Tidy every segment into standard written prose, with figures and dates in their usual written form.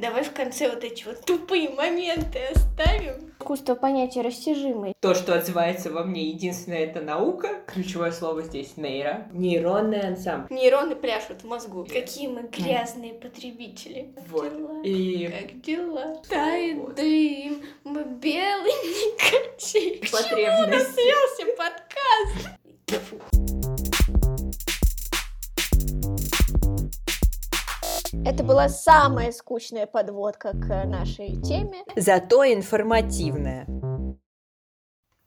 Давай в конце вот эти вот тупые моменты оставим. Искусство понятия растяжимое. То, что отзывается во мне, единственное, это наука. Ключевое слово здесь нейро. Нейронный ансамбль. Нейроны пляшут в мозгу. Какие мы грязные потребители. Вот. Как дела? Тает дым, мы белые никачи. К чему нас свелся подкаст? Это была самая скучная подводка к нашей теме. Зато информативная.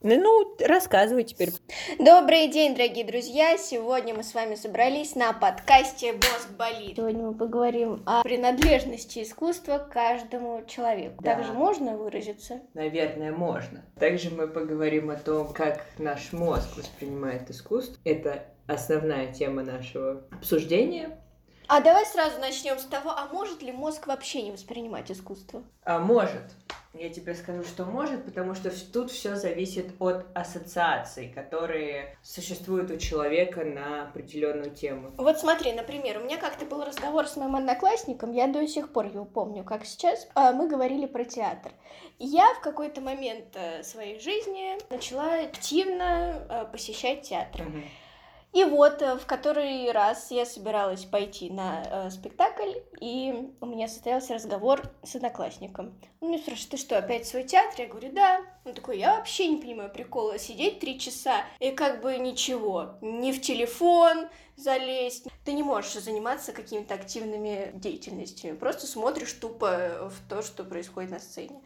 Ну, рассказывай теперь. Добрый день, дорогие друзья. Сегодня мы с вами собрались на подкасте «Моск болит». Сегодня мы поговорим о принадлежности искусства к каждому человеку. Да. Также можно выразиться? Наверное, можно. Также мы поговорим о том, как наш мозг воспринимает искусство. Это основная тема нашего обсуждения. А давай сразу начнем с того, а может ли мозг вообще не воспринимать искусство? А может. Я тебе скажу, что может, потому что тут все зависит от ассоциаций, которые существуют у человека на определенную тему. Вот смотри, например, у меня как-то был разговор с моим одноклассником, я до сих пор его помню, как сейчас. Мы говорили про театр. И я в какой-то момент своей жизни начала активно посещать театр. Угу. И вот в который раз я собиралась пойти на спектакль, и у меня состоялся разговор с одноклассником. Он меня спрашивает: ты что, опять в свой театр? Я говорю: да. Он такой: я вообще не понимаю прикола сидеть 3 часа и как бы ничего, не в телефон залезть. Ты не можешь заниматься какими-то активными деятельностями, просто смотришь тупо в то, что происходит на сцене.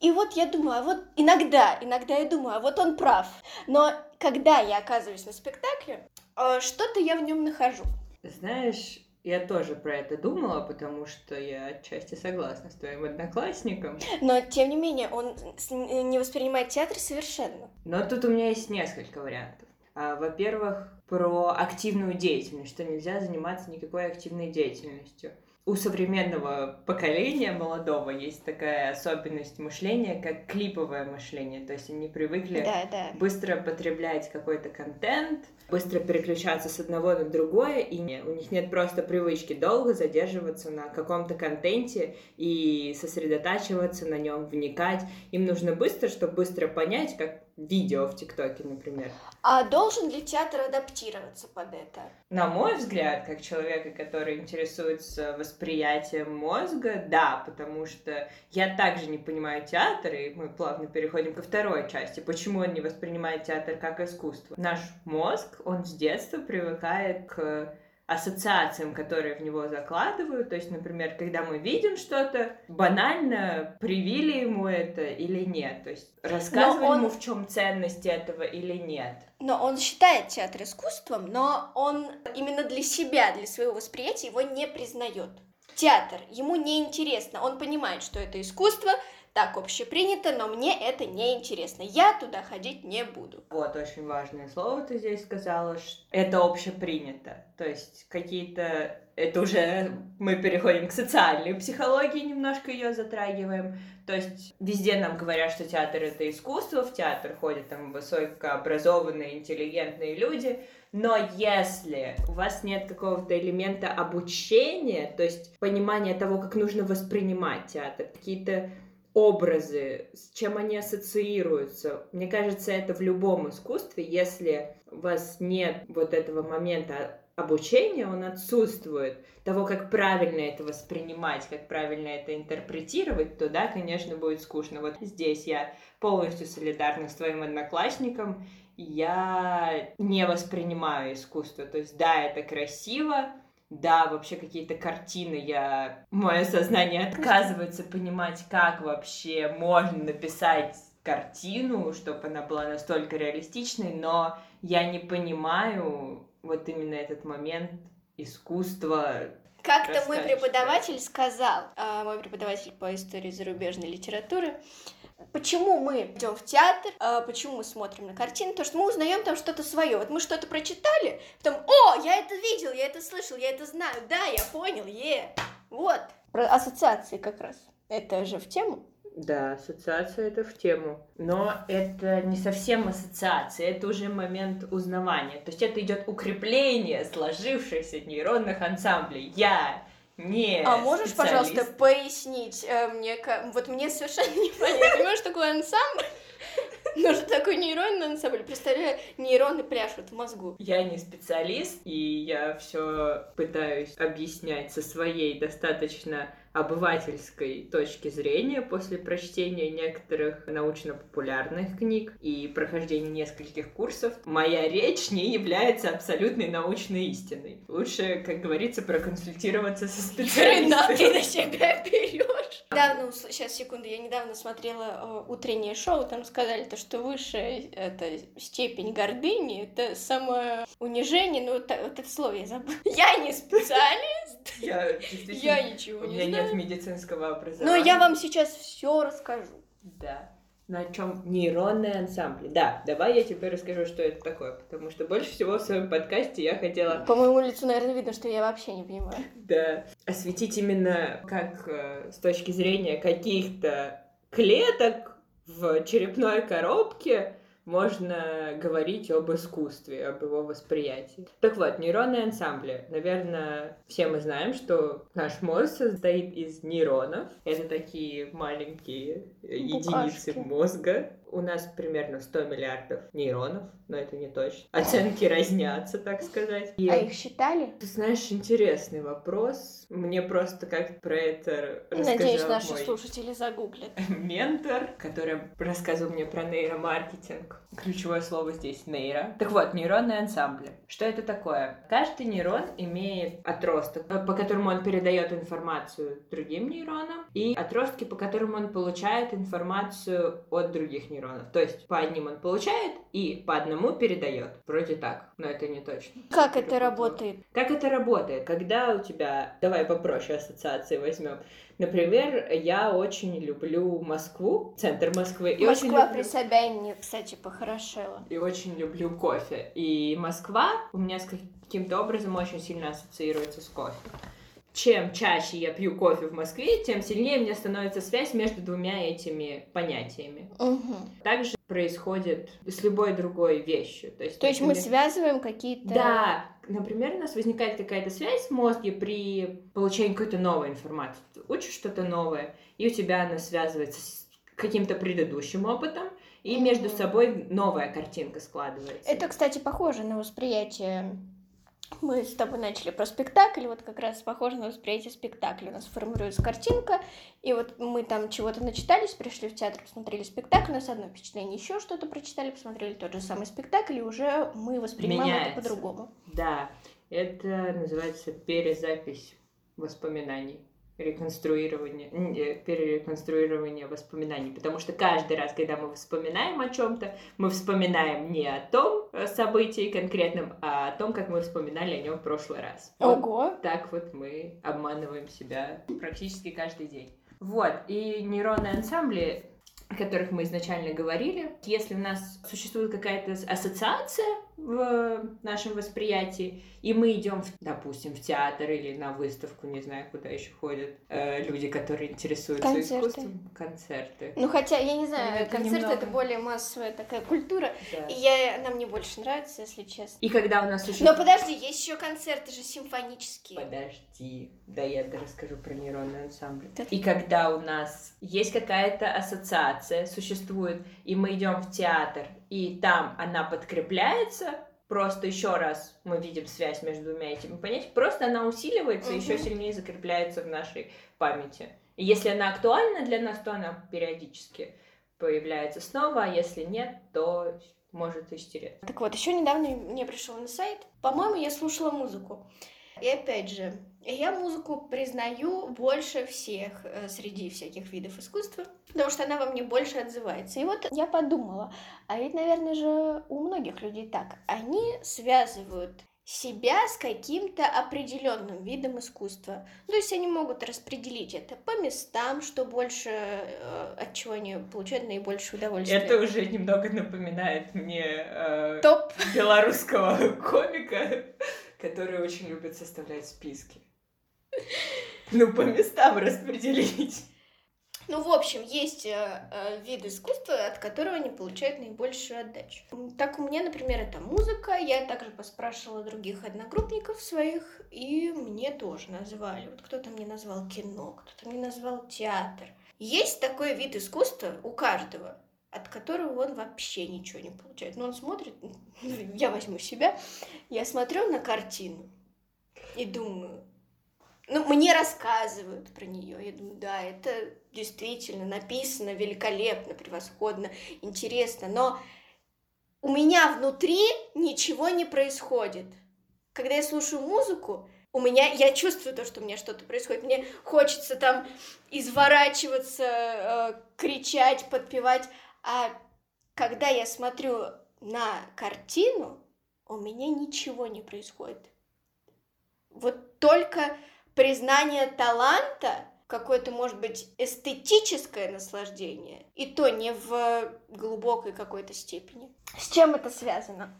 И вот я думаю, а вот иногда я думаю, а вот он прав. Но когда я оказываюсь на спектакле, что-то я в нем нахожу. Знаешь, я тоже про это думала, потому что я отчасти согласна с твоим одноклассником. Но, тем не менее, он не воспринимает театр совершенно. Но тут у меня есть несколько вариантов. Во-первых, про активную деятельность, что нельзя заниматься никакой активной деятельностью. У современного поколения молодого есть такая особенность мышления, как клиповое мышление. То есть они привыкли быстро потреблять какой-то контент, быстро переключаться с одного на другое, и у них нет просто привычки долго задерживаться на каком-то контенте и сосредотачиваться на нем, вникать. Им нужно быстро, чтобы быстро понять, как видео в ТикТоке, например. А должен ли театр адаптироваться под это? На мой взгляд, как человека, который интересуется восприятием мозга, да, потому что я также не понимаю театр, и мы плавно переходим ко второй части. Почему он не воспринимает театр как искусство? Наш мозг, он с детства привыкает к ассоциациям, которые в него закладывают. То есть, например, когда мы видим что-то, банально привили ему это или нет. То есть рассказывали ему, в чем ценность этого или нет. Но он считает театр искусством, но он именно для себя, для своего восприятия его не признает. Театр ему не интересно. Он понимает, что это искусство, так общепринято, но мне это не интересно. Я туда ходить не буду. Вот очень важное слово ты здесь сказала, что это общепринято. То есть какие-то... Это уже мы переходим к социальной психологии, немножко ее затрагиваем. То есть везде нам говорят, что театр — это искусство, в театр ходят там высокообразованные, интеллигентные люди. Но если у вас нет какого-то элемента обучения, то есть понимания того, как нужно воспринимать театр, какие-то образы, с чем они ассоциируются. Мне кажется, это в любом искусстве, если у вас нет вот этого момента обучения, он отсутствует, того, как правильно это воспринимать, как правильно это интерпретировать, то да, конечно, будет скучно. Вот здесь я полностью солидарна с твоим одноклассником, я не воспринимаю искусство, то есть да, это красиво, да, вообще какие-то картины, мое сознание отказывается понимать, как вообще можно написать картину, чтобы она была настолько реалистичной, но я не понимаю вот именно этот момент искусства. Как-то мой преподаватель по истории зарубежной литературы, почему мы идем в театр, почему мы смотрим на картины, потому что мы узнаем там что-то свое. Вот мы что-то прочитали, потом: о, я это видел, я это слышал, я это знаю, да, я понял, Вот. Про ассоциации как раз. Это же в тему. Да, ассоциация — это в тему. Но это не совсем ассоциация, это уже момент узнавания. То есть это идет укрепление сложившихся нейронных ансамблей. Я не А можешь, пожалуйста, пояснить мне, вот мне совершенно непонятно, понимаешь, такой ансамбль, нужен такой нейронный ансамбль, представляю, нейроны пляшут в мозгу. Я не специалист, и я все пытаюсь объяснять со своей достаточно обывательской точки зрения после прочтения некоторых научно-популярных книг и прохождения нескольких курсов. Моя речь не является абсолютной научной истиной. Лучше, как говорится, проконсультироваться со специалистом. Хрена ты на себя берёшь! Да, ну, сейчас, секунду, я недавно смотрела утреннее шоу, там сказали, что высшая степень гордыни, это самоунижение, ну, вот это слово я забыла. Я не специалист, я ничего не знаю. Нет медицинского образования. Но я вам сейчас все расскажу. Да. На чем нейронные ансамбли. Да, давай я тебе расскажу, что это такое. Потому что больше всего в своем подкасте я хотела... По моему лицу, наверное, видно, что я вообще не понимаю. Да. Осветить именно как с точки зрения каких-то клеток в черепной коробке можно говорить об искусстве, об его восприятии. Так вот, нейронные ансамбли. Наверное, все мы знаем, что наш мозг состоит из нейронов. Это такие маленькие букашки, единицы мозга. У нас примерно 100 миллиардов нейронов, но это не точно. Оценки разнятся, так сказать. И... А их считали? Ты знаешь, интересный вопрос. Мне просто как-то про это рассказал. Надеюсь, наши слушатели загуглят. Ментор, который рассказывал мне про нейромаркетинг. Ключевое слово здесь нейро. Так вот, нейронные ансамбли. Что это такое? Каждый нейрон имеет отросток, по которому он передает информацию другим нейронам, и отростки, по которым он получает информацию от других нейронов. То есть по одним он получает и по одному передает. Вроде так, но это не точно. Как это работает? Как это работает? Когда у тебя... Давай попроще ассоциации возьмем. Например, я очень люблю Москву, центр Москвы. И Москва при Собянине, кстати, похорошела. И очень люблю кофе. И Москва у меня с каким-то образом очень сильно ассоциируется с кофе. Чем чаще я пью кофе в Москве, тем сильнее мне становится связь между двумя этими понятиями. Угу. Также происходит с любой другой вещью. То есть например, мы связываем какие-то... Да, например, у нас возникает какая-то связь в мозге при получении какой-то новой информации. Ты учишь что-то новое, и у тебя она связывается с каким-то предыдущим опытом, и между собой новая картинка складывается. Это, кстати, похоже на восприятие... Мы с тобой начали про спектакль, вот как раз похоже на восприятие спектакля. У нас формируется картинка, и вот мы там чего-то начитались, пришли в театр, посмотрели спектакль, у нас одно впечатление, еще что-то прочитали, посмотрели тот же самый спектакль, и уже мы воспринимаем это по-другому. Да, это называется перезапись воспоминаний. Перереконструирование воспоминаний, потому что каждый раз, когда мы вспоминаем о чем-то, мы вспоминаем не о том событии конкретном, а о том, как мы вспоминали о нем в прошлый раз. Ого! Вот так вот мы обманываем себя практически каждый день. Вот, и нейронные ансамбли, о которых мы изначально говорили, если у нас существует какая-то ассоциация в нашем восприятии, и мы идем, допустим, в театр или на выставку, не знаю, куда еще ходят люди, которые интересуются искусством. Концерты. Ну, хотя, я не знаю, концерты — это более массовая такая культура, да. И она мне больше нравится, если честно. И когда у нас еще... Но подожди, есть еще концерты же симфонические. Подожди, да я расскажу про нейронный ансамбль. И когда у нас есть какая-то ассоциация, существует, и мы идем в театр, и там она подкрепляется, просто еще раз мы видим связь между двумя этими понятиями, просто она усиливается и еще сильнее закрепляется в нашей памяти. И если она актуальна для нас, то она периодически появляется снова, а если нет, то может исчезнуть. Так вот, еще недавно мне пришел на сайт, по-моему, я слушала музыку. И опять же, я музыку признаю больше всех среди всяких видов искусства, потому что она во мне больше отзывается. И вот я подумала, а ведь, наверное же, у многих людей так. Они связывают себя с каким-то определенным видом искусства. То есть они могут распределить это по местам, что больше, от чего они получают наибольшее удовольствие. Это уже немного напоминает мне топ белорусского комика, которые очень любят составлять списки. Ну, по местам распределить. Ну, в общем, есть вид искусства, от которого они получают наибольшую отдачу. Так у меня, например, это музыка. Я также поспрашивала других одногруппников своих, и мне тоже назвали. Вот кто-то мне назвал кино, кто-то мне назвал театр. Есть такой вид искусства у каждого, от которого он вообще ничего не получает. Но он смотрит, я возьму себя, я смотрю на картину и думаю, ну, мне рассказывают про нее, я думаю, да, это действительно написано великолепно, превосходно, интересно, но у меня внутри ничего не происходит. Когда я слушаю музыку, я чувствую то, что у меня что-то происходит, мне хочется там изворачиваться, кричать, подпевать, а когда я смотрю на картину, у меня ничего не происходит. Вот только признание таланта, какое-то, может быть, эстетическое наслаждение, и то не в глубокой какой-то степени. С чем это связано?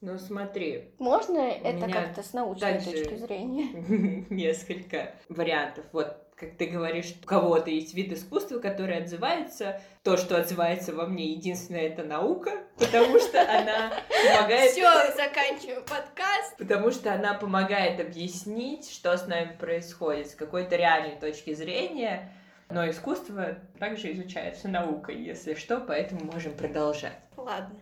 Ну, смотри. Можно это как-то с научной точки зрения? Несколько вариантов. Вот, как ты говоришь, у кого-то есть вид искусства, который отзывается. То, что отзывается во мне, единственное, это наука, потому что она помогает... Все, заканчиваем подкаст. Потому что она помогает объяснить, что с нами происходит с какой-то реальной точки зрения. Но искусство также изучается наукой, если что, поэтому можем продолжать. Ладно.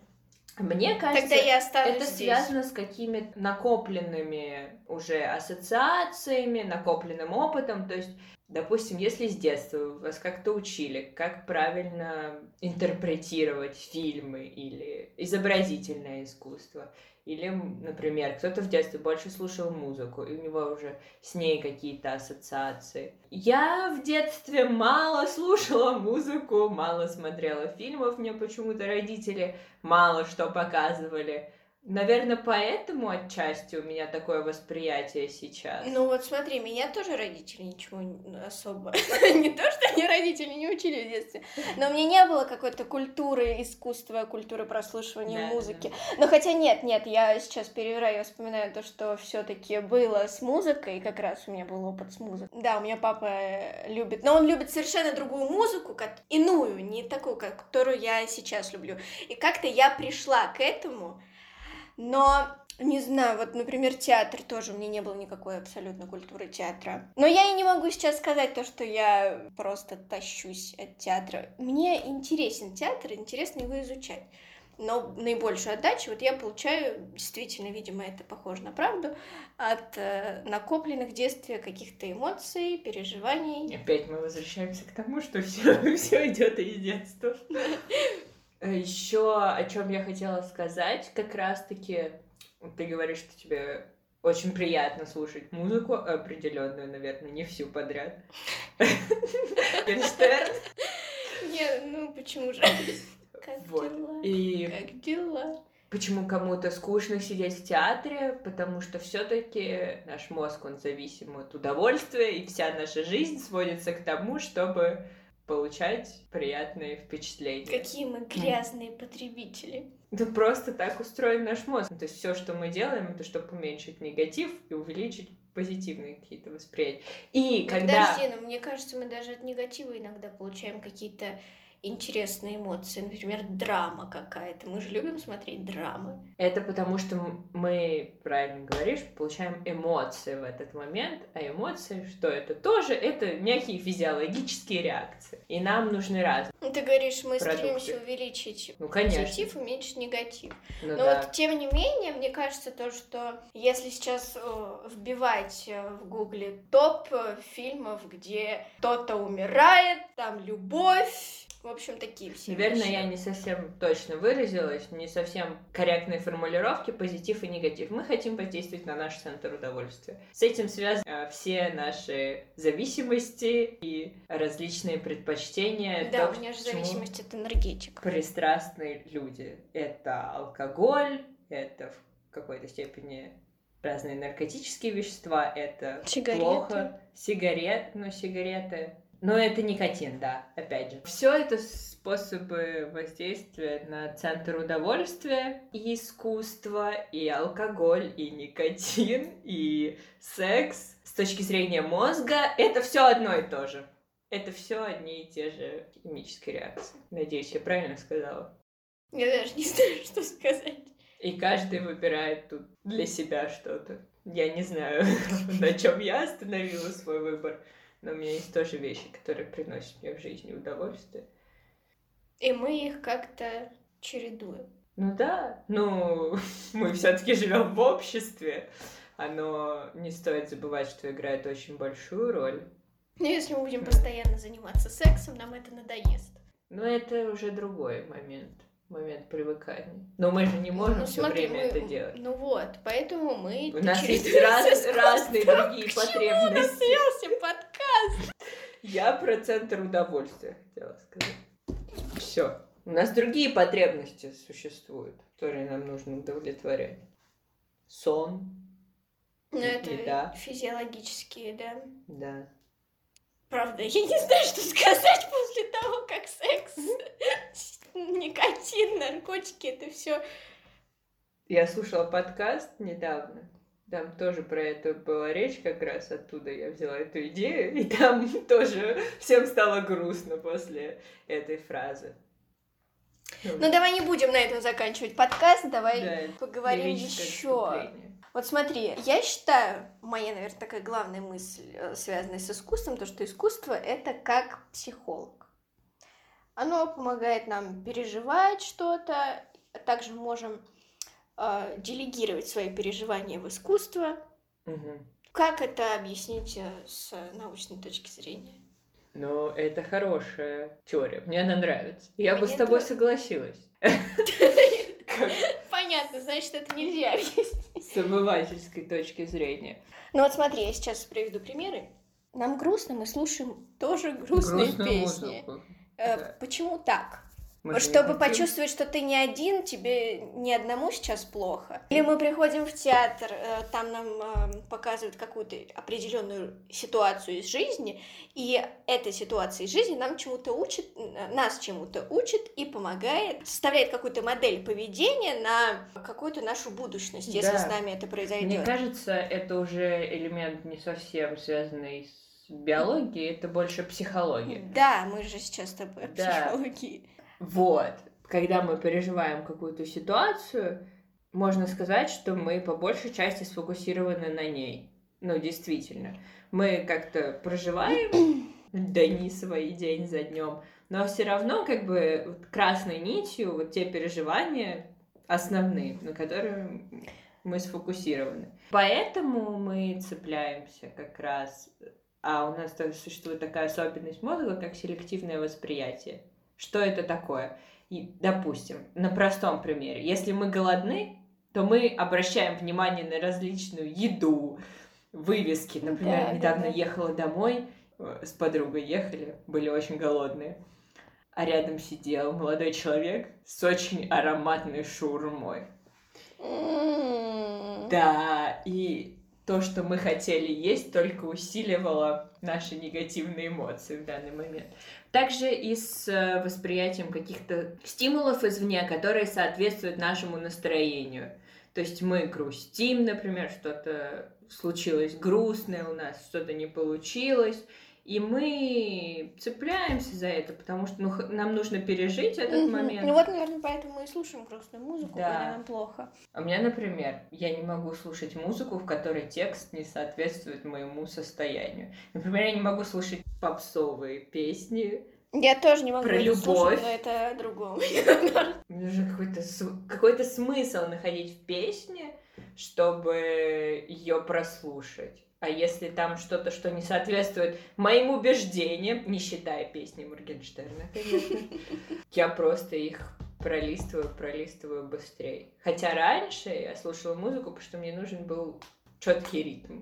Мне кажется, это связано с какими-то накопленными уже ассоциациями, накопленным опытом. То есть, допустим, если с детства вас как-то учили, как правильно интерпретировать фильмы или изобразительное искусство, или, например, кто-то в детстве больше слушал музыку, и у него уже с ней какие-то ассоциации. Я в детстве мало слушала музыку, мало смотрела фильмов, мне почему-то родители мало что показывали. Наверное, поэтому отчасти у меня такое восприятие сейчас. Ну вот смотри, меня тоже родители ничего особо... Не то, что они родители не учили в детстве, но у меня не было какой-то культуры искусства, культуры прослушивания музыки. Но хотя нет, я сейчас перевираю, я вспоминаю то, что все-таки было с музыкой, как раз у меня был опыт с музыкой. Да, у меня папа любит, но он любит совершенно другую музыку, иную, не такую, которую я сейчас люблю. И как-то я пришла к этому... Но, не знаю, вот, например, театр тоже, у меня не было никакой абсолютно культуры театра. Но я и не могу сейчас сказать то, что я просто тащусь от театра. Мне интересен театр, интересно его изучать. Но наибольшую отдачу вот я получаю, действительно, видимо, это похоже на правду, от накопленных в детстве каких-то эмоций, переживаний. Опять мы возвращаемся к тому, что все идет из детства. Еще о чем я хотела сказать, как раз-таки ты говоришь, что тебе очень приятно слушать музыку, определенную, наверное, не всю подряд. Не, ну почему же? Как дела? Как дела? Почему кому-то скучно сидеть в театре? Потому что все-таки наш мозг, он зависим от удовольствия, и вся наша жизнь сводится к тому, чтобы получать приятные впечатления. Какие мы грязные потребители. Да просто так устроен наш мозг. То есть все, что мы делаем, это чтобы уменьшить негатив и увеличить позитивные какие-то восприятия. И Подожди, но мне кажется, мы даже от негатива иногда получаем какие-то интересные эмоции. Например, драма какая-то. Мы же любим смотреть драмы. Это потому, что мы, правильно говоришь, получаем эмоции в этот момент. А эмоции, что это тоже? Это мягкие физиологические реакции. И нам нужны разные продукты. Ты говоришь, мы стремимся увеличить позитив, уменьшить негатив. Вот, тем не менее, мне кажется, то, что если сейчас вбивать в гугле топ фильмов, где кто-то умирает, там любовь, в общем, такие все. Наверное, я не совсем точно выразилась, не совсем корректные формулировки, позитив и негатив. Мы хотим подействовать на наш центр удовольствия. С этим связаны все наши зависимости и различные предпочтения. Да, у меня же зависимость от энергетик. Пристрастные люди. Это алкоголь, это в какой-то степени разные наркотические вещества, это плохо. Сигареты. Но это никотин, да, опять же. Все это способы воздействия на центр удовольствия. И искусство, и алкоголь, и никотин, и секс. С точки зрения мозга это все одно и то же. Это все одни и те же химические реакции. Надеюсь, я правильно сказала? Я даже не знаю, что сказать. И каждый выбирает тут для себя что-то. Я не знаю, на чем я остановила свой выбор, но у меня есть тоже вещи, которые приносят мне в жизни удовольствие. И мы их как-то чередуем. Ну да, мы все-таки живем в обществе. Оно не стоит забывать, что играет очень большую роль. Но если мы будем постоянно заниматься сексом, нам это надоест. Но это уже другой момент. Момент привыкания. Но мы же не можем это делать. Ну вот, поэтому мы... У нас есть разные другие потребности. Почему у нас селся подкаст? Я про центр удовольствия хотела сказать. Все. У нас другие потребности существуют, которые нам нужно удовлетворять. Сон. Ну это физиологические, да? Да. Правда, я не знаю, что сказать после того, как секс, никотин, наркотики, это все. Я слушала подкаст недавно, там тоже про это была речь как раз, оттуда я взяла эту идею, и там тоже всем стало грустно после этой фразы. Ну давай не будем на этом заканчивать подкаст, давай поговорим еще. Вот смотри, я считаю, моя, наверное, такая главная мысль, связанная с искусством, то, что искусство — это как психолог. Оно помогает нам переживать что-то, также можем делегировать свои переживания в искусство. Угу. Как это объяснить с научной точки зрения? Ну, это хорошая теория, мне она нравится. Я бы с тобой согласилась. Понятно, значит, это нельзя объяснить. С обывательской точки зрения. Ну вот смотри, я сейчас приведу примеры. Нам грустно, мы слушаем тоже грустную песни. Да. Почему так? Чтобы почувствовать, что ты не один, тебе ни одному сейчас плохо. Или мы приходим в театр, там нам показывают какую-то определенную ситуацию из жизни, и эта ситуация из жизни нас чему-то учит и помогает, составляет какую-то модель поведения на какую-то нашу будущность, если с нами это произойдет. Мне кажется, это уже элемент не совсем связанный с биологией, это больше психология. Да, мы же сейчас с тобой о психологии. Вот, когда мы переживаем какую-то ситуацию, можно сказать, что мы по большей части сфокусированы на ней. Ну, действительно. Мы как-то проживаем дни свои, день за днем, но все равно как бы красной нитью вот те переживания основные, на которые мы сфокусированы. Поэтому мы цепляемся как раз. А у нас тоже существует такая особенность мозга, как селективное восприятие. Что это такое? И, допустим, на простом примере. Если мы голодны, то мы обращаем внимание на различную еду, вывески. Например, недавно ехала домой, с подругой ехали, были очень голодные. А рядом сидел молодой человек с очень ароматной шаурмой. Да, и то, что мы хотели есть, только усиливало наши негативные эмоции в данный момент. Также и с восприятием каких-то стимулов извне, которые соответствуют нашему настроению. То есть мы грустим, например, что-то случилось грустное у нас, что-то не получилось, и мы цепляемся за это, потому что нам нужно пережить этот момент. Ну вот, наверное, поэтому мы и слушаем грустную музыку, когда нам плохо. У меня, например, я не могу слушать музыку, в которой текст не соответствует моему состоянию. Например, я не могу слушать попсовые песни. Я тоже не могу про любовь, слушать, но это о другом. Нужно какой-то смысл находить в песне, чтобы ее прослушать. А если там что-то, что не соответствует моим убеждениям, не считая песни Моргенштерна, конечно, я просто их пролистываю быстрее. Хотя раньше я слушала музыку, потому что мне нужен был четкий ритм.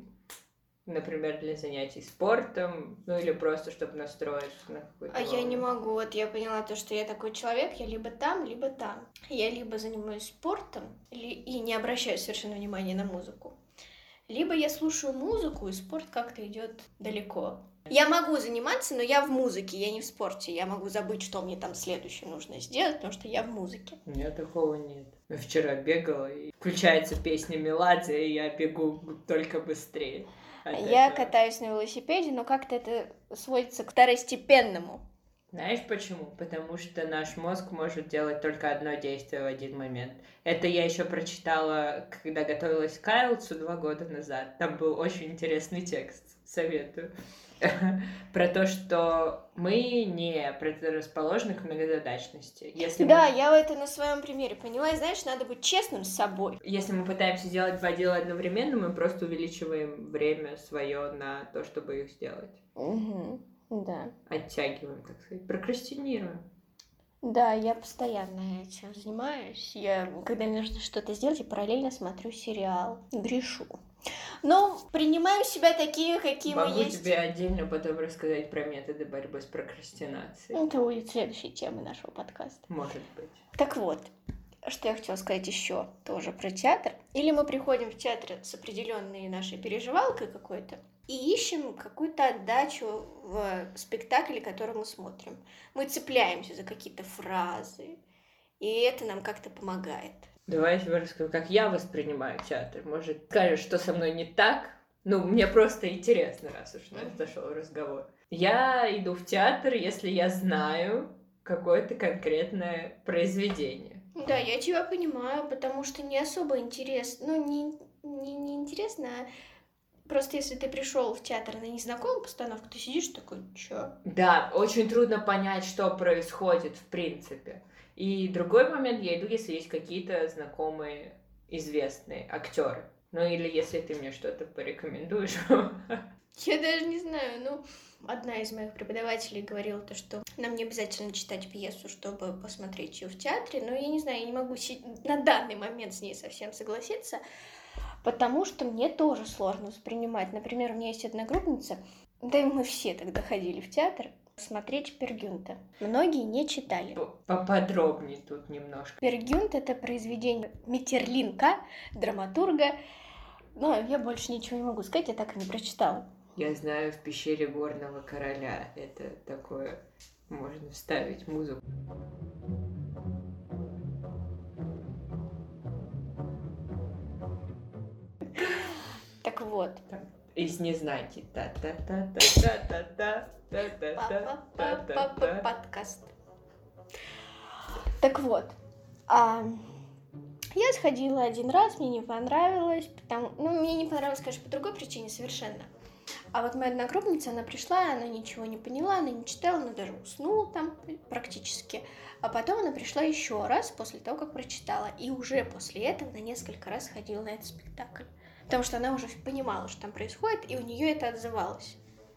Например, для занятий спортом, ну или просто, чтобы настроиться на какую-то волну. Я не могу, вот я поняла то, что я такой человек, я либо там. Я либо занимаюсь спортом и не обращаю совершенно внимания на музыку. Либо я слушаю музыку, и спорт как-то идет далеко. Я могу заниматься, но я в музыке, я не в спорте. Я могу забыть, что мне там следующее нужно сделать, потому что я в музыке. У меня такого нет. Я вчера бегала, и включается песня «Меладзе», и я бегу только быстрее. Я катаюсь на велосипеде, но как-то это сводится к второстепенному. Знаешь почему? Потому что наш мозг может делать только одно действие в один момент. Это я еще прочитала, когда готовилась к IELTS 2 года назад. Там был очень интересный текст, советую. Про то, что мы не предрасположены к многозадачности. Если да, я это на своем примере поняла. И знаешь, надо быть честным с собой. Если мы пытаемся сделать два дела одновременно, мы просто увеличиваем время свое на то, чтобы их сделать. Угу. Да. Оттягиваем, так сказать, прокрастинируем. Да, я постоянно этим занимаюсь. Я, когда мне нужно что-то сделать, я параллельно смотрю сериал. Грешу. Но принимаю себя такие, какие мы есть. Могу тебе отдельно потом рассказать про методы борьбы с прокрастинацией. Это будет следующая тема нашего подкаста. Может быть. Так вот, что я хотела сказать еще тоже про театр. Или мы приходим в театр с определенной нашей переживалкой какой-то, и ищем какую-то отдачу в спектакле, который мы смотрим. Мы цепляемся за какие-то фразы, и это нам как-то помогает. Давай я тебе расскажу, как я воспринимаю театр. Может, скажешь, что со мной не так? Ну, мне просто интересно, раз уж на это зашел разговор. Я иду в театр, если я знаю какое-то конкретное произведение. Да, я тебя понимаю, потому что не особо интересно. Ну, не интересно, а... Просто если ты пришел в театр на незнакомую постановку, ты сидишь такой, чё? Да, очень трудно понять, что происходит в принципе. И другой момент, я иду, если есть какие-то знакомые, известные актеры. Ну или если ты мне что-то порекомендуешь. Я даже не знаю, одна из моих преподавателей говорила то, что нам не обязательно читать пьесу, чтобы посмотреть ее в театре. Но я не знаю, я не могу на данный момент с ней совсем согласиться. Потому что мне тоже сложно воспринимать. Например, у меня есть одногруппница, да и мы все тогда ходили в театр, смотреть Пер Гюнта. Многие не читали. Поподробнее тут немножко. Пер Гюнт — это произведение Метерлинка, драматурга. Но я больше ничего не могу сказать, я так и не прочитала. Я знаю, в пещере горного короля. Это такое... Можно вставить музыку. Так вот. Из незнайки. Подкаст. Так вот. Я сходила один раз, мне не понравилось. Мне не понравилось, конечно, по другой причине совершенно. А вот моя одногруппница, она пришла, она ничего не поняла, она не читала, она даже уснула там практически. А потом она пришла еще раз после того, как прочитала. И уже после этого на несколько раз ходила на этот спектакль. Потому что она уже понимала, что там происходит, и у нее это отзывалось.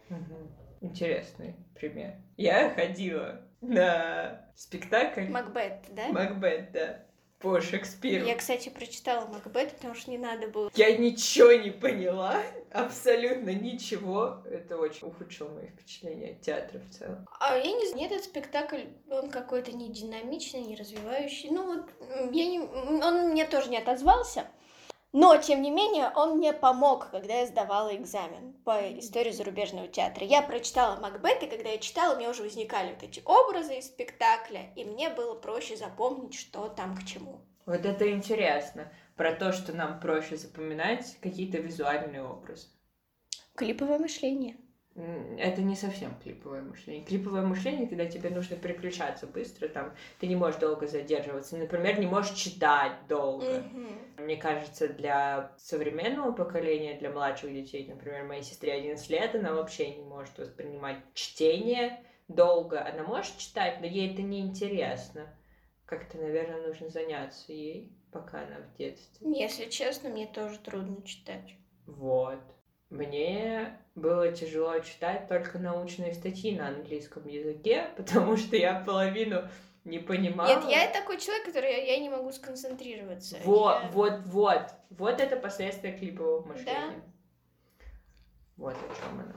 Угу. Интересный пример. Я ходила на спектакль... Макбет, да? Макбет, да. По Шекспиру. Я, кстати, прочитала Макбет, потому что не надо было... Я ничего не поняла, абсолютно ничего. Это очень ухудшило мои впечатления от театра в целом. А я не знаю, этот спектакль, он какой-то не динамичный, не развивающий. Он мне тоже не отозвался. Но, тем не менее, он мне помог, когда я сдавала экзамен по истории зарубежного театра. Я прочитала Макбет, и когда я читала, у меня уже возникали вот эти образы из спектакля, и мне было проще запомнить, что там к чему. Вот это интересно, про то, что нам проще запоминать какие-то визуальные образы. Клиповое мышление. Это не совсем клиповое мышление. Клиповое мышление, когда тебе нужно переключаться быстро, там ты не можешь долго задерживаться, например, не можешь читать долго. Mm-hmm. Мне кажется, для современного поколения, для младших детей, например, моей сестре 11 лет, она вообще не может воспринимать чтение долго. Она может читать, но ей это неинтересно. Как-то, наверное, нужно заняться ей, пока она в детстве. Если честно, мне тоже трудно читать. Вот. Мне было тяжело читать только научные статьи на английском языке, потому что я половину не понимала. Нет, я такой человек, который я не могу сконцентрироваться. Вот это последствия клипового мышления. Да. Вот о чем оно.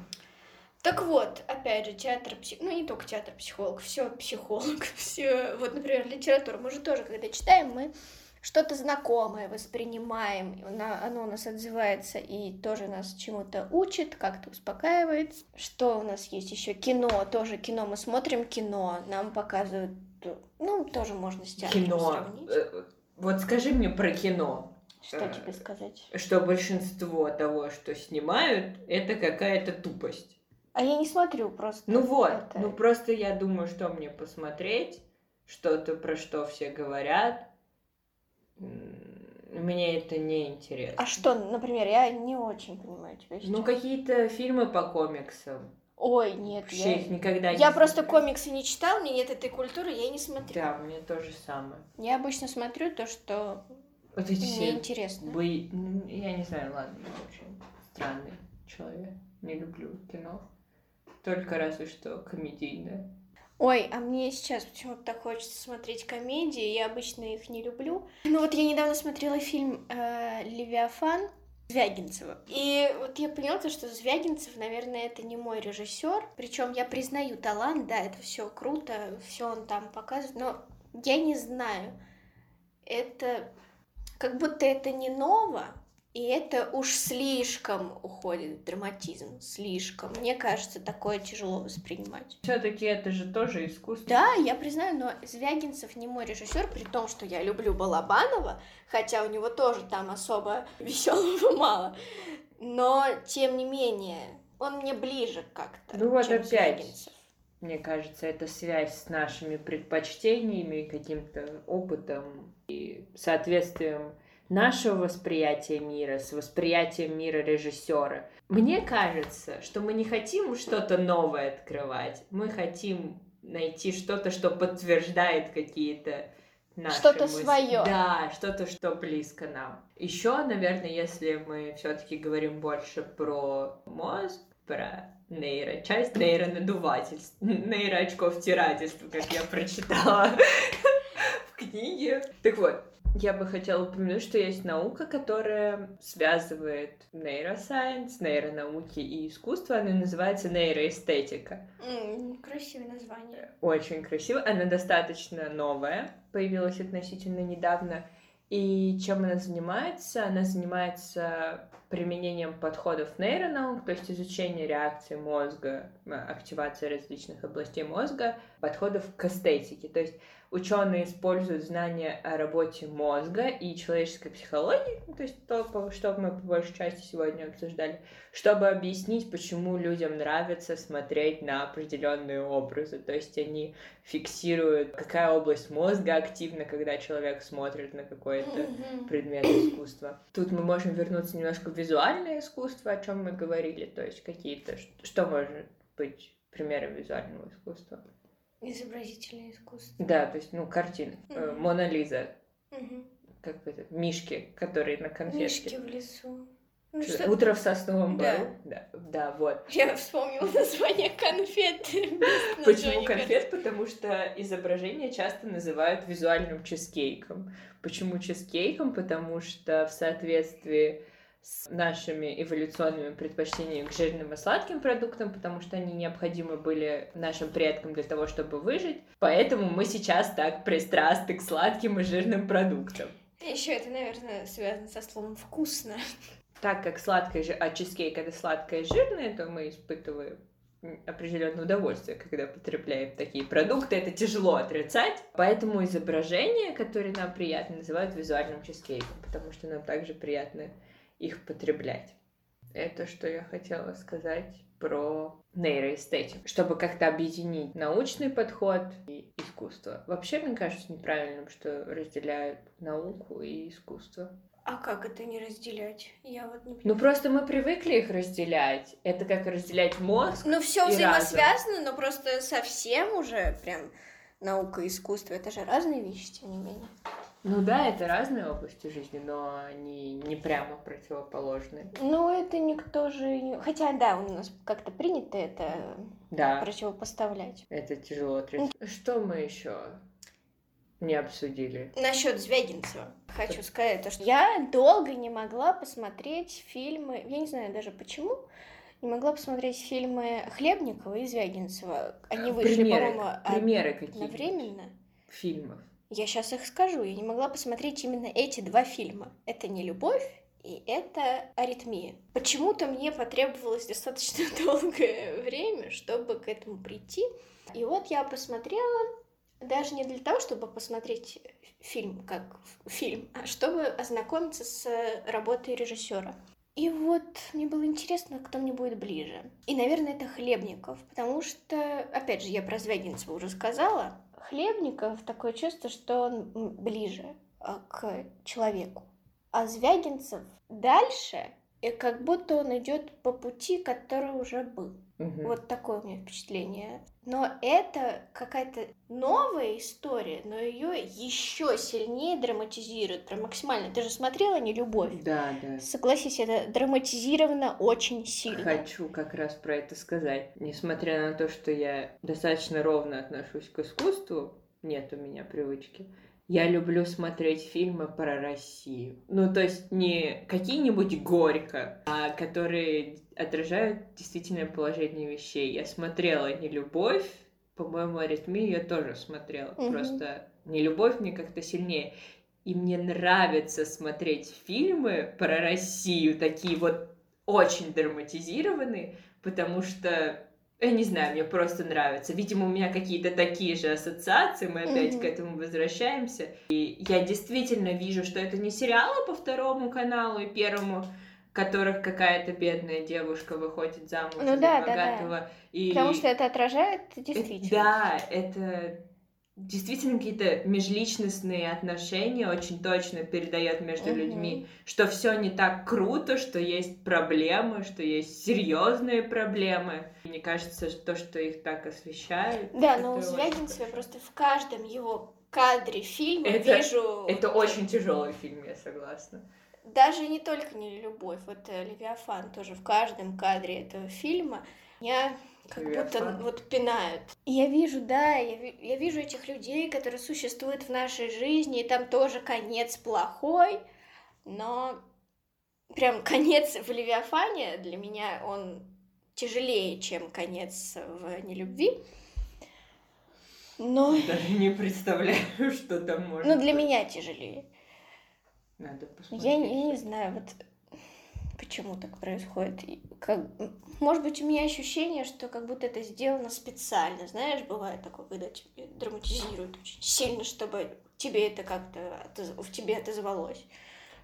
Так вот, опять же, не только театр-психолог, все психолог, все. Вот, например, литература. Мы же тоже, когда читаем, мы что-то знакомое воспринимаем, оно у нас отзывается и тоже нас чему-то учит, как-то успокаивает. Что у нас есть еще? Кино, тоже кино, мы смотрим кино, нам показывают, тоже можно с театром сравнить. Вот скажи мне про кино. Что тебе сказать? Что большинство того, что снимают, это какая-то тупость. А я не смотрю просто. Ну вот, это... ну просто я думаю, что мне посмотреть, что-то, про что все говорят. Мне это не интересно. А что, например, я не очень понимаю тебя сейчас. Ну какие-то фильмы по комиксам. Ой, нет, вообще я их никогда не... Я просто комиксы не читал, мне нет этой культуры, я не смотрю. Да, мне то же самое. Я обычно смотрю то, что вот эти мне интересно. Я не знаю, ладно, я очень странный человек. Не люблю кино. Только разве что комедийное. Ой, а мне сейчас почему-то так хочется смотреть комедии, я обычно их не люблю. Ну вот я недавно смотрела фильм «Левиафан» Звягинцева. И вот я поняла, что Звягинцев, наверное, это не мой режиссер. Причем я признаю талант, да, это все круто, все он там показывает, но я не знаю. Это как будто это не ново, и это уж слишком уходит в драматизм, слишком. Мне кажется, такое тяжело воспринимать. Все-таки это же тоже искусство. Да, я признаю, но Звягинцев не мой режиссер, при том, что я люблю Балабанова, хотя у него тоже там особо веселого мало. Но, тем не менее, он мне ближе как-то, ну, вот чем опять. Звягинцев. Мне кажется, это связь с нашими предпочтениями, каким-то опытом и соответствием нашего восприятия мира с восприятием мира режиссера. Мне кажется, что мы не хотим что-то новое открывать, мы хотим найти что-то, что подтверждает какие-то наши что-то мысли. Свое. Да, что-то, что близко нам. Еще, наверное, если мы все-таки говорим больше про мозг, про нейрочасть, нейронадувательство, нейроочковтирательство, как я прочитала в книге. Так вот, я бы хотела упомянуть, что есть наука, которая связывает нейросайенс, нейронауки и искусство. Она называется нейроэстетика. Красивое название. Очень красиво. Она достаточно новая, появилась относительно недавно. И чем она занимается? Она занимается применением подходов нейронаук, то есть изучение реакции мозга, активации различных областей мозга, подходов к эстетике. То есть ученые используют знания о работе мозга и человеческой психологии, то есть то, что мы по большей части сегодня обсуждали, чтобы объяснить, почему людям нравится смотреть на определенные образы. То есть они фиксируют, какая область мозга активна, когда человек смотрит на какой-то предмет искусства. Тут мы можем вернуться немножко в визуальное искусство, о чем мы говорили, то есть какие-то, что может быть примером визуального искусства. Изобразительное искусство. Да, то есть, ну, картины. Мона Лиза. Как бы это, мишки, которые на конфетке. Мишки в лесу. Ну, что-то... Утро в сосновом бору. Да. Да, вот. Я вспомнила название конфет. Почему конфет? Потому что изображение часто называют визуальным чизкейком. Почему чизкейком? Потому что в соответствии с нашими эволюционными предпочтениями к жирным и сладким продуктам, потому что они необходимы были нашим предкам для того, чтобы выжить. Поэтому мы сейчас так пристрастны к сладким и жирным продуктам. Еще это, наверное, связано со словом «вкусно». Так как сладкое, а чизкейк — это сладкое и жирное, то мы испытываем определенное удовольствие, когда потребляем такие продукты. Это тяжело отрицать. Поэтому изображения, которые нам приятны, называют визуальным чизкейком, потому что нам также приятно их потреблять. Это что я хотела сказать про нейроэстетику, чтобы как-то объединить научный подход и искусство. Вообще, мне кажется, неправильным, что разделяют науку и искусство. А как это не разделять? Я вот не понимаю. Ну просто мы привыкли их разделять. Это как разделять мозг. Ну все взаимосвязано, но просто совсем уже прям наука и искусство — это же разные вещи, тем не менее. Ну да, это разные области жизни, но они не прямо противоположны. Ну это никто же не... Хотя да, у нас как-то принято это противопоставлять. Это тяжело отрицать. Что мы еще не обсудили? Насчет Звягинцева. Хочу сказать то, что я долго не могла посмотреть фильмы, я не знаю даже почему, не могла посмотреть фильмы Хлебникова и Звягинцева. Они вышли, примеры какие-то одновременно. Фильмов. Я сейчас их скажу. Я не могла посмотреть именно эти два фильма. Это «Нелюбовь» и это «Аритмия». Почему-то мне потребовалось достаточно долгое время, чтобы к этому прийти. И вот я посмотрела даже не для того, чтобы посмотреть фильм как фильм, а чтобы ознакомиться с работой режиссера. И вот мне было интересно, кто мне будет ближе. И, наверное, это Хлебников, потому что, опять же, я про Звягинцева уже сказала. Хлебников, такое чувство, что он ближе к человеку. А Звягинцев дальше, и как будто он идет по пути, который уже был. Угу. Вот такое у меня впечатление. Но это какая-то новая история, но ее еще сильнее драматизируют. Прям максимально. Ты же смотрела «Нелюбовь»? Да, да. Согласись, это драматизировано очень сильно. Хочу как раз про это сказать. Несмотря на то, что я достаточно ровно отношусь к искусству, нет у меня привычки, я люблю смотреть фильмы про Россию. Ну, то есть не какие-нибудь горько, а которые отражают действительное положение вещей. Я смотрела «Нелюбовь», по-моему, «Аритмию» я тоже смотрела. Mm-hmm. Просто «Нелюбовь» мне как-то сильнее. И мне нравится смотреть фильмы про Россию, такие вот очень драматизированные, потому что... Я не знаю, мне просто нравится. Видимо, у меня какие-то такие же ассоциации, мы опять к этому возвращаемся. И я действительно вижу, что это не сериалы по второму каналу и первому, в которых какая-то бедная девушка выходит замуж за богатого. Да, да. И... Потому что это отражает действительность. Да, это действительно какие-то межличностные отношения очень точно передает между людьми, что все не так круто, что есть проблемы, что есть серьезные проблемы. Мне кажется, то, что их так освещают... Да, но у Звягинцева просто в каждом его кадре фильма вижу... Это очень тяжелый фильм, я согласна. Даже не только «Нелюбовь», вот «Левиафан» тоже в каждом кадре этого фильма. Я... Как будто вот пинают. И я вижу, да, я вижу этих людей, которые существуют в нашей жизни, и там тоже конец плохой, но прям конец в «Левиафане» для меня, он тяжелее, чем конец в «Нелюбви». Но... Даже не представляю, что там может быть. Ну, для меня тяжелее. Надо посмотреть. Я не знаю, вот... Почему так происходит? Может быть, у меня ощущение, что как будто это сделано специально. Знаешь, бывает такое, когда тебе драматизируют очень сильно, чтобы тебе это как-то в тебе отозвалось.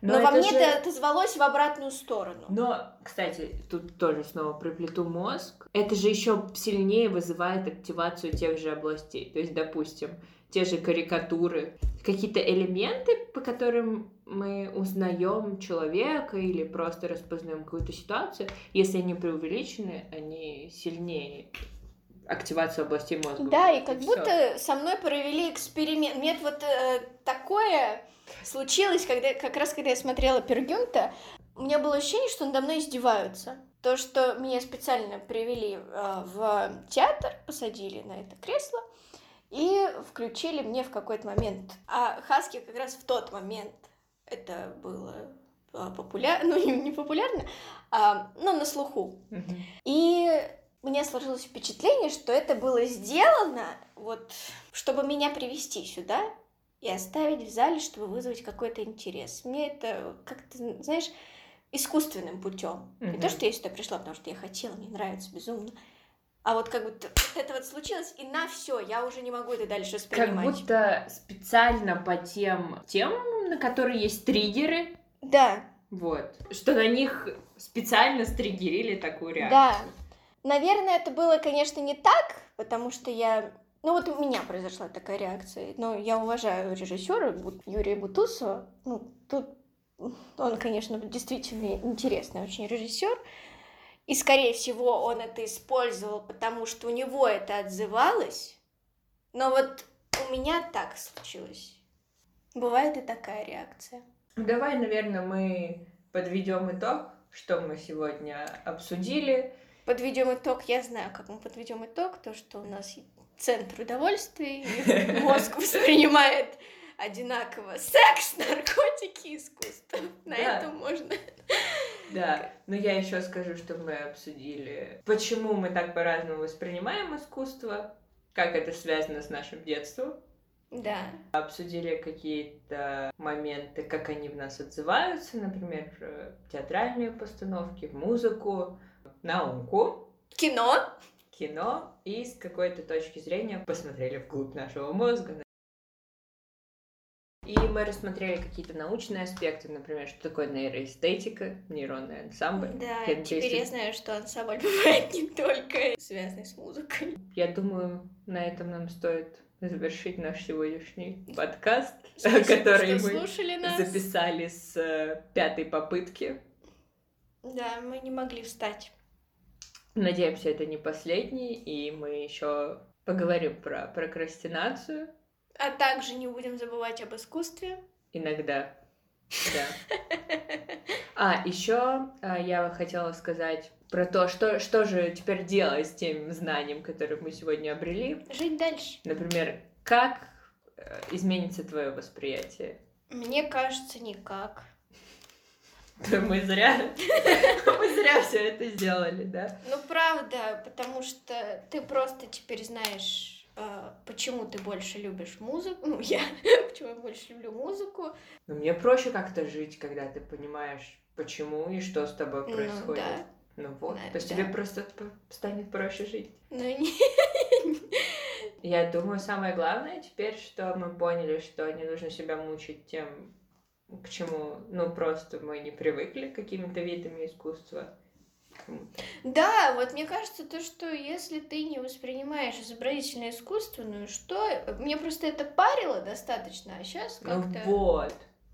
Но во мне это отозвалось в обратную сторону. Но, кстати, тут тоже снова приплету мозг. Это же еще сильнее вызывает активацию тех же областей. То есть, допустим, те же карикатуры, какие-то элементы, по которым мы узнаем человека или просто распознаем какую-то ситуацию, если они преувеличены, они сильнее активацию областей мозга. Да, и как будто со мной провели эксперимент. Нет, вот такое случилось, когда я смотрела Пер Гюнта, у меня было ощущение, что надо мной издеваются. То, что меня специально привели в театр, посадили на это кресло, и включили мне в какой-то момент. А хаски как раз в тот момент это было популярно, ну не популярно, но на слуху. Mm-hmm. И мне сложилось впечатление, что это было сделано, вот, чтобы меня привести сюда и оставить в зале, чтобы вызвать какой-то интерес. Мне это как-то, знаешь, искусственным путем. Mm-hmm. Не то, что я сюда пришла, потому что я хотела, мне нравится безумно. А вот как будто вот это вот случилось, и на все, я уже не могу это дальше воспринимать. Как будто специально по тем темам, на которые есть триггеры. Да. Вот. Что на них специально стриггерили такую реакцию. Да. Наверное, это было, конечно, не так, потому что я... Ну вот у меня произошла такая реакция. Но я уважаю режиссера Юрия Бутусова. Ну, тут он, конечно, действительно интересный очень режиссер. И, скорее всего, он это использовал, потому что у него это отзывалось. Но вот у меня так случилось. Бывает и такая реакция. Давай, наверное, мы подведем итог, что мы сегодня обсудили. Подведем итог. Я знаю, как мы подведем итог. То, что у нас центр удовольствий, мозг воспринимает одинаково секс, наркотики, искусство. На этом можно... Да, но я еще скажу, что мы обсудили, почему мы так по-разному воспринимаем искусство, как это связано с нашим детством. Да. Обсудили какие-то моменты, как они в нас отзываются, например, театральные постановки, музыку, науку. Кино. кино и с какой-то точки зрения посмотрели вглубь нашего мозга. И мы рассмотрели какие-то научные аспекты, например, что такое нейроэстетика, нейронный ансамбль. Да, теперь я знаю, что ансамбль бывает не только связанный с музыкой. Я думаю, на этом нам стоит завершить наш сегодняшний подкаст, который мы записали с пятой попытки. Да, мы не могли встать. Надеемся, это не последний, и мы еще поговорим про прокрастинацию. А также не будем забывать об искусстве. Иногда, да. А, еще я хотела сказать про то, что же теперь делать с тем знанием, которое мы сегодня обрели. Жить дальше. Например, как изменится твое восприятие? Мне кажется, никак. Мы зря все это сделали, да? Ну, правда, потому что ты просто теперь знаешь... Почему ты больше любишь музыку? Ну, почему я больше люблю музыку? Но мне проще как-то жить, когда ты понимаешь, почему и что с тобой происходит. Ну, да. Ну вот, да, то есть да. Тебе просто станет проще жить. Ну нет. Я думаю, самое главное теперь, что мы поняли, что не нужно себя мучить тем, к чему, ну просто мы не привыкли к какими-то видами искусства. Да, вот мне кажется, то, что если ты не воспринимаешь изобразительное искусство, ну что? Мне просто это парило достаточно, а сейчас как-то... Ну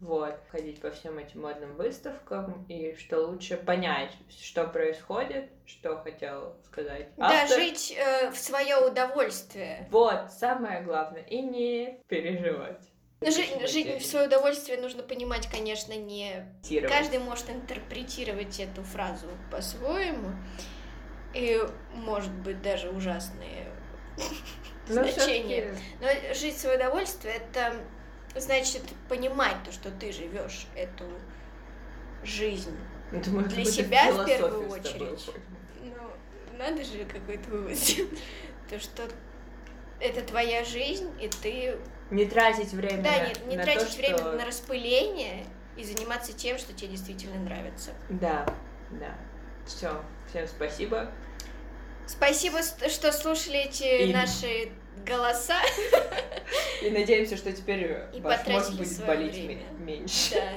вот, ходить по всем этим модным выставкам, и что лучше понять, что происходит, что хотел сказать автор. Да, жить в свое удовольствие. Вот, самое главное, и не переживать. Но жить в свое удовольствие нужно понимать, конечно, не... Каждый может интерпретировать эту фразу по-своему. И, может быть, даже ужасные значения. Но жить в свое удовольствие, это значит понимать то, что ты живешь эту жизнь. Думаю, для себя в первую очередь. Ну, надо же какой-то вывод сделать. То, что это твоя жизнь, и ты... Не тратить время на распыление и заниматься тем, что тебе действительно нравится. Да. Все. Всем спасибо. Спасибо, что слушали эти наши голоса. И надеемся, что теперь ваш мозг будет болеть меньше. Да.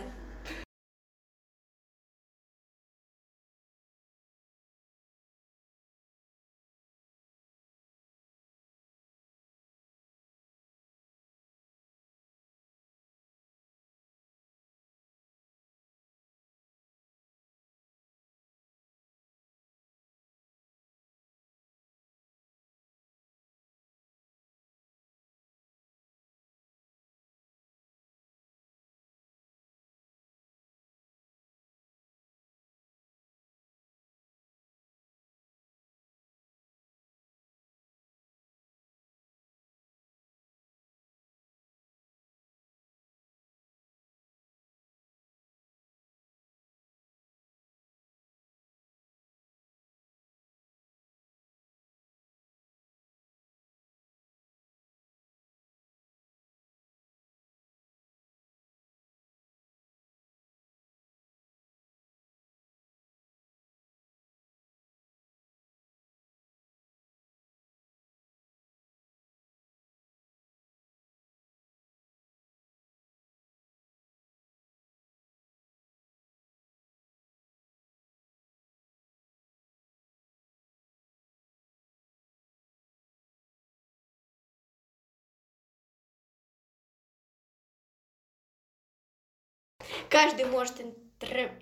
Каждый может Это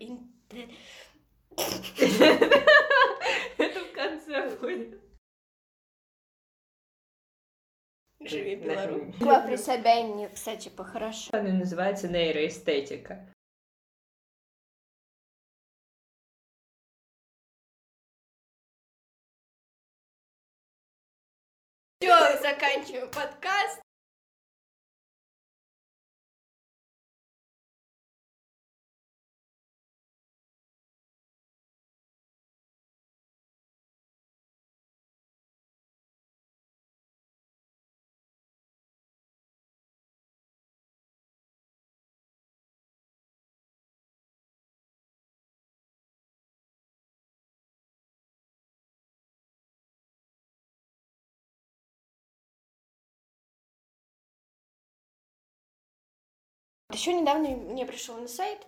в конце будет. Живи, Беларусь. Была при Собянине, кстати, похорошо. Она называется нейроэстетика. Все, заканчиваю подкаст. Еще недавно мне пришел инсайт,